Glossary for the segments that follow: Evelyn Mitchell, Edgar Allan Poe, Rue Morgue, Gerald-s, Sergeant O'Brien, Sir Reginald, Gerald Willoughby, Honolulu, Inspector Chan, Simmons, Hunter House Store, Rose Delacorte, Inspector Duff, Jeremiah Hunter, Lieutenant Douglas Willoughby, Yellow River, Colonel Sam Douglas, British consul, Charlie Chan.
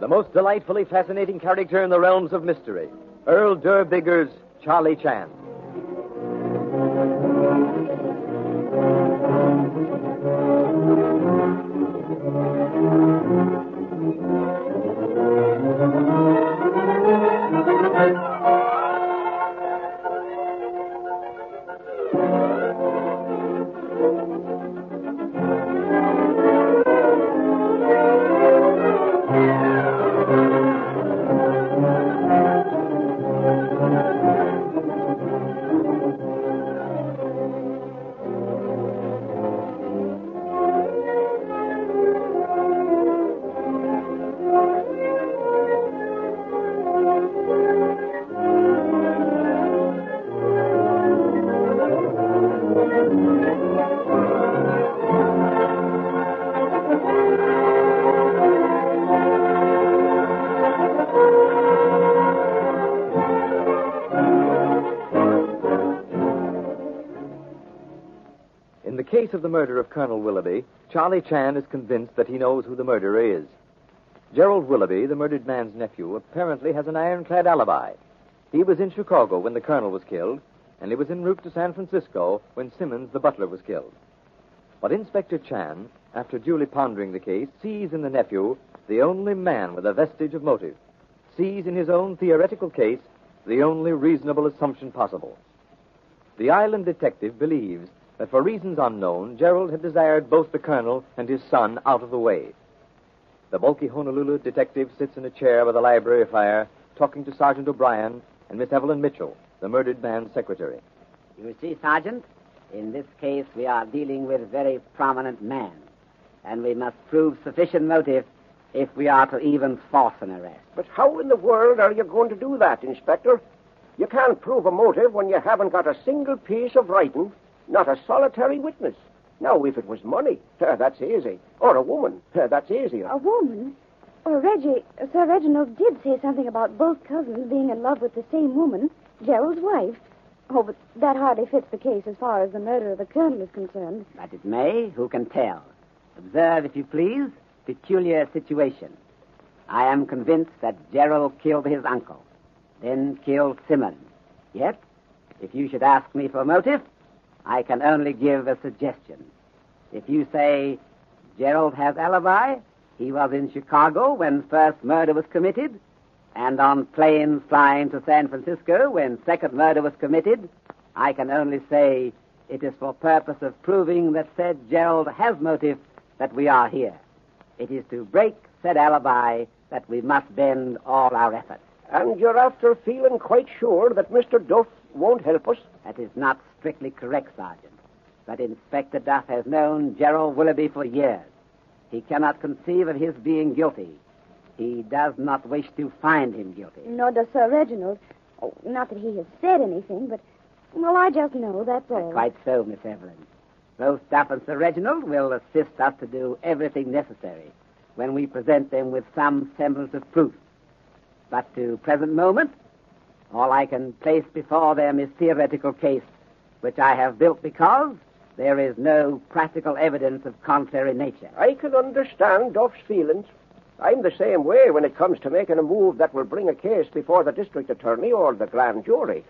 The most delightfully fascinating character in the realms of mystery, Earl Derbigger's Charlie Chan. In the case of the murder of Colonel Willoughby, Charlie Chan is convinced that he knows who the murderer is. Gerald Willoughby, the murdered man's nephew, apparently has an ironclad alibi. He was in Chicago when the colonel was killed, and he was en route to San Francisco when Simmons, the butler, was killed. But Inspector Chan, after duly pondering the case, sees in the nephew the only man with a vestige of motive, sees in his own theoretical case the only reasonable assumption possible. The island detective believes that for reasons unknown, Gerald had desired both the colonel and his son out of the way. The bulky Honolulu detective sits in a chair by the library fire, talking to Sergeant O'Brien and Miss Evelyn Mitchell, the murdered man's secretary. You see, Sergeant, in this case we are dealing with a very prominent man, and we must prove sufficient motive if we are to even force an arrest. But how in the world are you going to do that, Inspector? You can't prove a motive when you haven't got a single piece of writing. Not a solitary witness. Now, if it was money, that's easy. Or a woman, that's easier. A woman? Well, Sir Reginald did say something about both cousins being in love with the same woman, Gerald's wife. Oh, but that hardly fits the case as far as the murder of the colonel is concerned. But it may. Who can tell? Observe, if you please, peculiar situation. I am convinced that Gerald killed his uncle, then killed Simmons. Yet, if you should ask me for a motive, I can only give a suggestion. If you say, Gerald has alibi, he was in Chicago when first murder was committed, and on planes flying to San Francisco when second murder was committed, I can only say it is for purpose of proving that said Gerald has motive that we are here. It is to break said alibi that we must bend all our efforts. And you're after feeling quite sure that Mr. Duff won't help us? That is not strictly correct, Sergeant. But Inspector Duff has known Gerald Willoughby for years. He cannot conceive of his being guilty. He does not wish to find him guilty. Nor does Sir Reginald. Oh, not that he has said anything, but, well, I just know, that's all. Quite so, Miss Evelyn. Both Duff and Sir Reginald will assist us to do everything necessary when we present them with some semblance of proof. But to present moment, all I can place before them is theoretical case, which I have built because there is no practical evidence of contrary nature. I can understand Duff's feelings. I'm the same way when it comes to making a move that will bring a case before the district attorney or the grand jury.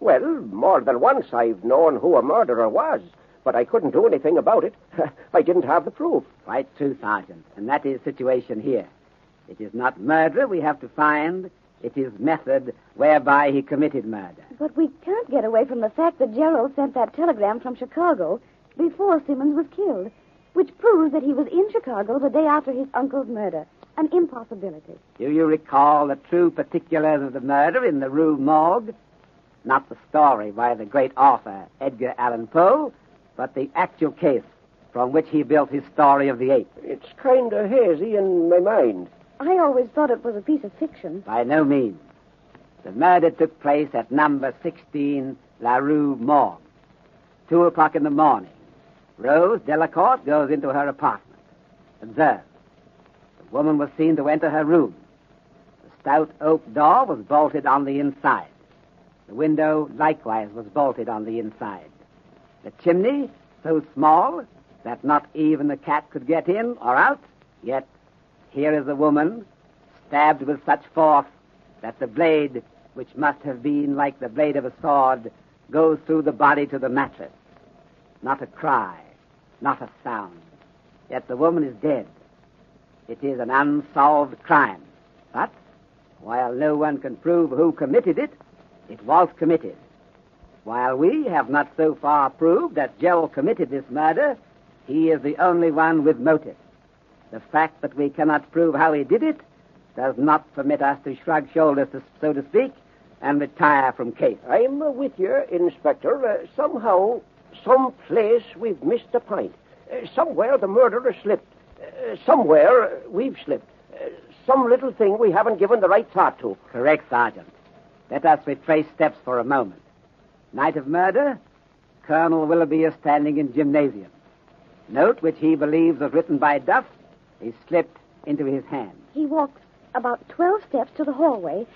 Well, more than once I've known who a murderer was, but I couldn't do anything about it. I didn't have the proof. Quite true, Sergeant, and that is the situation here. It is not murder we have to find. It is method whereby he committed murder. But we can't get away from the fact that Gerald sent that telegram from Chicago before Simmons was killed, which proves that he was in Chicago the day after his uncle's murder. An impossibility. Do you recall the true particulars of the murder in the Rue Morgue? Not the story by the great author, Edgar Allan Poe, but the actual case from which he built his story of the ape. It's kind of hazy in my mind. I always thought it was a piece of fiction. By no means. The murder took place at number 16, La Rue Morgue. 2:00 in the morning. Rose Delacorte goes into her apartment. Observe. The woman was seen to enter her room. The stout oak door was bolted on the inside. The window likewise was bolted on the inside. The chimney, so small that not even a cat could get in or out, yet here is a woman stabbed with such force that the blade, which must have been like the blade of a sword, goes through the body to the mattress. Not a cry, not a sound. Yet the woman is dead. It is an unsolved crime. But while no one can prove who committed it, it was committed. While we have not so far proved that Joel committed this murder, he is the only one with motive. The fact that we cannot prove how he did it does not permit us to shrug shoulders, so to speak, and retire from case. I'm with you, Inspector. Somehow, someplace, we've missed the point. Somewhere the murderer slipped. Somewhere we've slipped. Some little thing we haven't given the right thought to. Correct, Sergeant. Let us retrace steps for a moment. Night of murder, Colonel Willoughby is standing in gymnasium. Note, which he believes was written by Duff, is slipped into his hand. He walks about 12 steps to the hallway,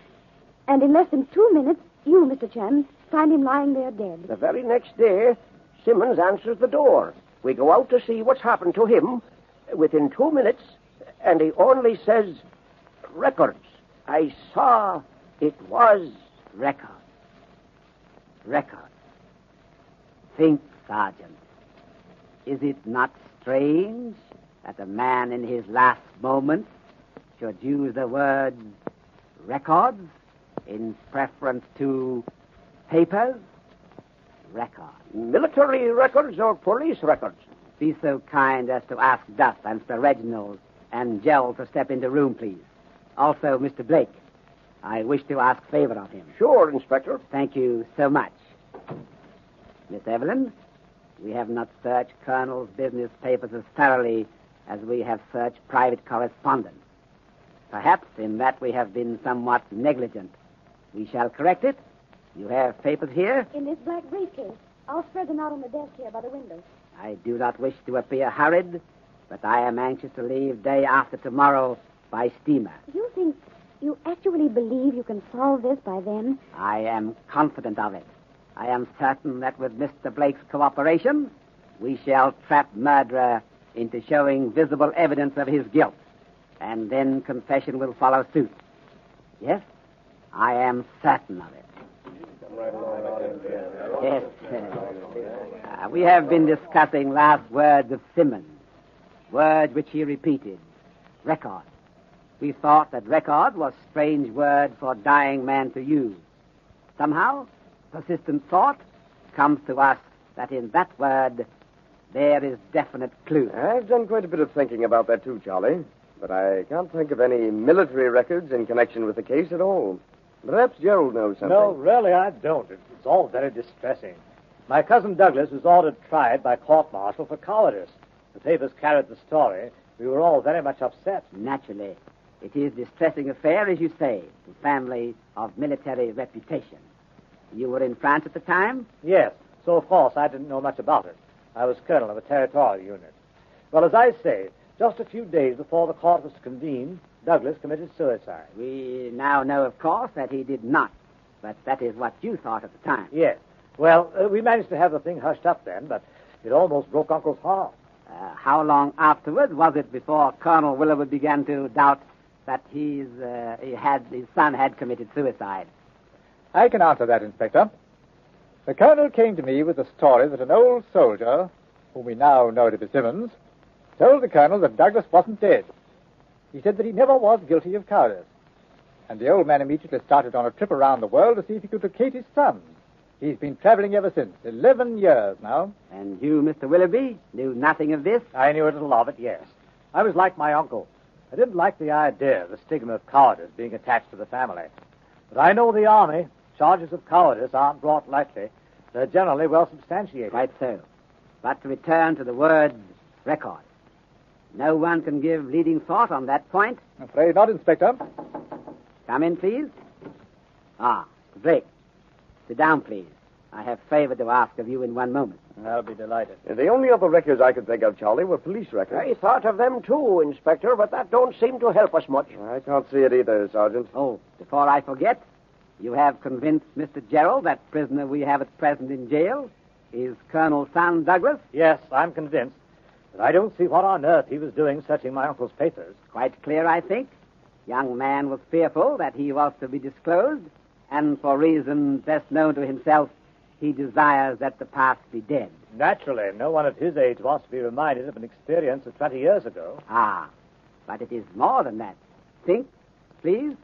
and in less than 2 minutes, you, Mr. Chan, find him lying there dead. The very next day, Simmons answers the door. We go out to see what's happened to him. Within 2 minutes, and he only says, records. I saw it was records. Records. Think, Sergeant. Is it not strange that a man in his last moments should use the word records in preference to papers? Records. Military records or police records? Be so kind as to ask Duff and Sir Reginald and Jell to step into room, please. Also, Mr. Blake, I wish to ask favor of him. Sure, Inspector. Thank you so much. Miss Evelyn, we have not searched Colonel's business papers as thoroughly as we have searched private correspondence. Perhaps in that we have been somewhat negligent. We shall correct it. You have papers here? In this black briefcase. I'll spread them out on the desk here by the window. I do not wish to appear hurried, but I am anxious to leave day after tomorrow by steamer. You actually believe you can solve this by then? I am confident of it. I am certain that with Mr. Blake's cooperation, we shall trap murderer into showing visible evidence of his guilt, and then confession will follow suit. Yes, I am certain of it. Yes, we have been discussing last words of Simmons, words which he repeated, record. We thought that record was a strange word for a dying man to use. Somehow, persistent thought comes to us that in that word, there is definite clue. I've done quite a bit of thinking about that too, Charlie, but I can't think of any military records in connection with the case at all. Perhaps Gerald knows something. No, really, I don't. It's all very distressing. My cousin Douglas was ordered tried by court-martial for cowardice. The papers carried the story. We were all very much upset. Naturally. It is a distressing affair, as you say, to family of military reputation. You were in France at the time? Yes. So, of course, I didn't know much about it. I was colonel of a territorial unit. Well, as I say, just a few days before the court was convened, Douglas committed suicide. We now know, of course, that he did not. But that is what you thought at the time. Yes. Well, we managed to have the thing hushed up then, but it almost broke Uncle's heart. How long afterward was it before Colonel Willoughby began to doubt that his son had committed suicide? I can answer that, Inspector. The colonel came to me with the story that an old soldier, whom we now know to be Simmons, told the colonel that Douglas wasn't dead. He said that he never was guilty of cowardice. And the old man immediately started on a trip around the world to see if he could locate his son. He's been traveling ever since, 11 years now. And you, Mr. Willoughby, knew nothing of this? I knew a little of it, yes. I was like my uncle. I didn't like the idea of the stigma of cowardice being attached to the family. But I know the army, charges of cowardice aren't brought lightly. They're generally well substantiated. Quite so. But to return to the word record. No one can give leading thought on that point. I'm afraid not, Inspector. Come in, please. Blake. Sit down, please. I have favor to ask of you in 1 moment. I'll be delighted. The only other records I could think of, Charlie, were police records. I thought of them too, Inspector, but that don't seem to help us much. I can't see it either, Sergeant. Oh, before I forget, you have convinced Mr. Gerald that prisoner we have at present in jail is Colonel Sam Douglas? Yes, I'm convinced. But I don't see what on earth he was doing searching my uncle's papers. Quite clear, I think. young man was fearful that he was to be disclosed, and for reasons best known to himself, he desires that the past be dead. Naturally, no one of his age wants to be reminded of an experience of 20 years ago. Ah, but it is more than that. Think, please.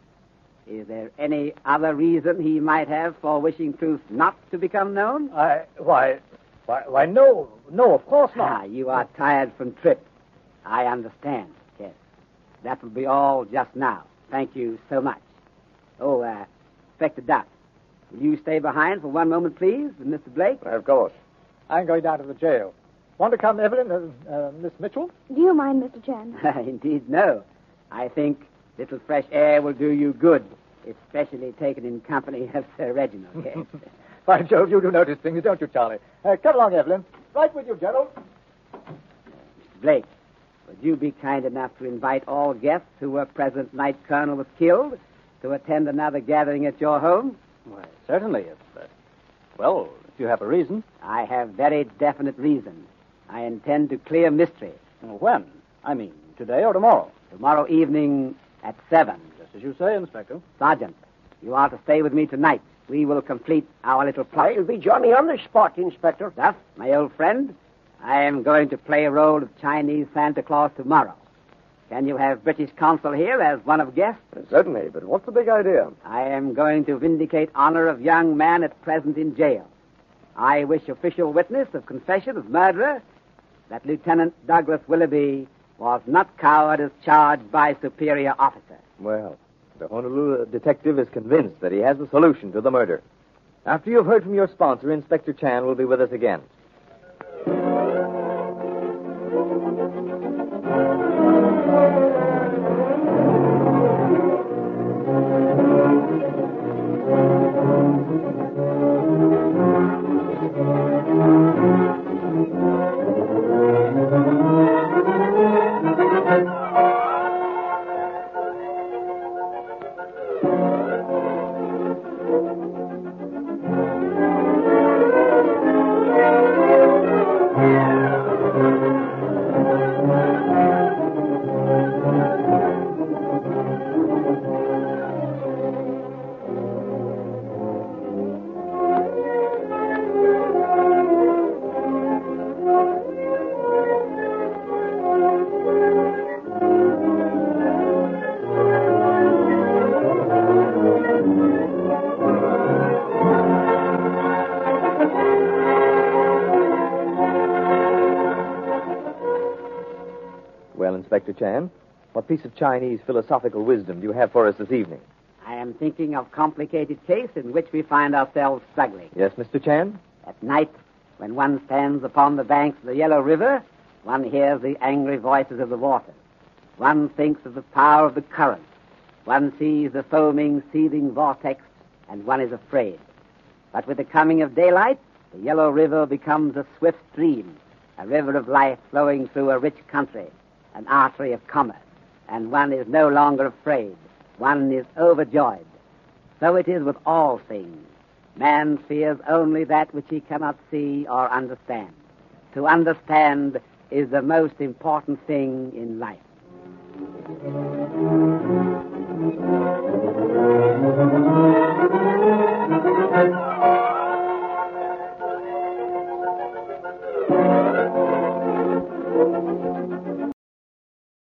Is there any other reason he might have for wishing truth not to become known? Why, no, of course not. Ah, you are tired from trips. I understand, yes. That will be all just now. Thank you so much. Oh, Inspector Duff, will you stay behind for one moment, please, with Mr. Blake? Well, of course. I'm going down to the jail. Want to come, Evelyn, Miss Mitchell? Do you mind, Mr. Chan? Indeed, no. I think a little fresh air will do you good, especially taken in company of Sir Reginald, yes. By Jove, you do notice things, don't you, Charlie? Come along, Evelyn. Right with you, Gerald. Mr. Blake, would you be kind enough to invite all guests who were present night Colonel was killed to attend another gathering at your home? Why, certainly, if you have a reason. I have very definite reason. I intend to clear mystery. When? I mean, today or tomorrow? Tomorrow evening at 7. Just as you say, Inspector. Sergeant, you are to stay with me tonight. We will complete our little plot. You'll be Johnny on the spot, Inspector. Duff, my old friend, I am going to play a role of Chinese Santa Claus tomorrow. Can you have British consul here as one of guests? Certainly, but what's the big idea? I am going to vindicate honor of young man at present in jail. I wish official witness of confession of murderer that Lieutenant Douglas Willoughby was not coward as charged by superior officer. Well, the Honolulu detective is convinced that he has the solution to the murder. After you've heard from your sponsor, Inspector Chan will be with us again. Inspector Chan, what piece of Chinese philosophical wisdom do you have for us this evening? I am thinking of a complicated case in which we find ourselves struggling. Yes, Mr. Chan? At night, when one stands upon the banks of the Yellow River, one hears the angry voices of the water. One thinks of the power of the current. One sees the foaming, seething vortex, and one is afraid. But with the coming of daylight, the Yellow River becomes a swift stream, a river of life flowing through a rich country, an artery of commerce, and one is no longer afraid. One is overjoyed. So it is with all things. Man fears only that which he cannot see or understand. To understand is the most important thing in life.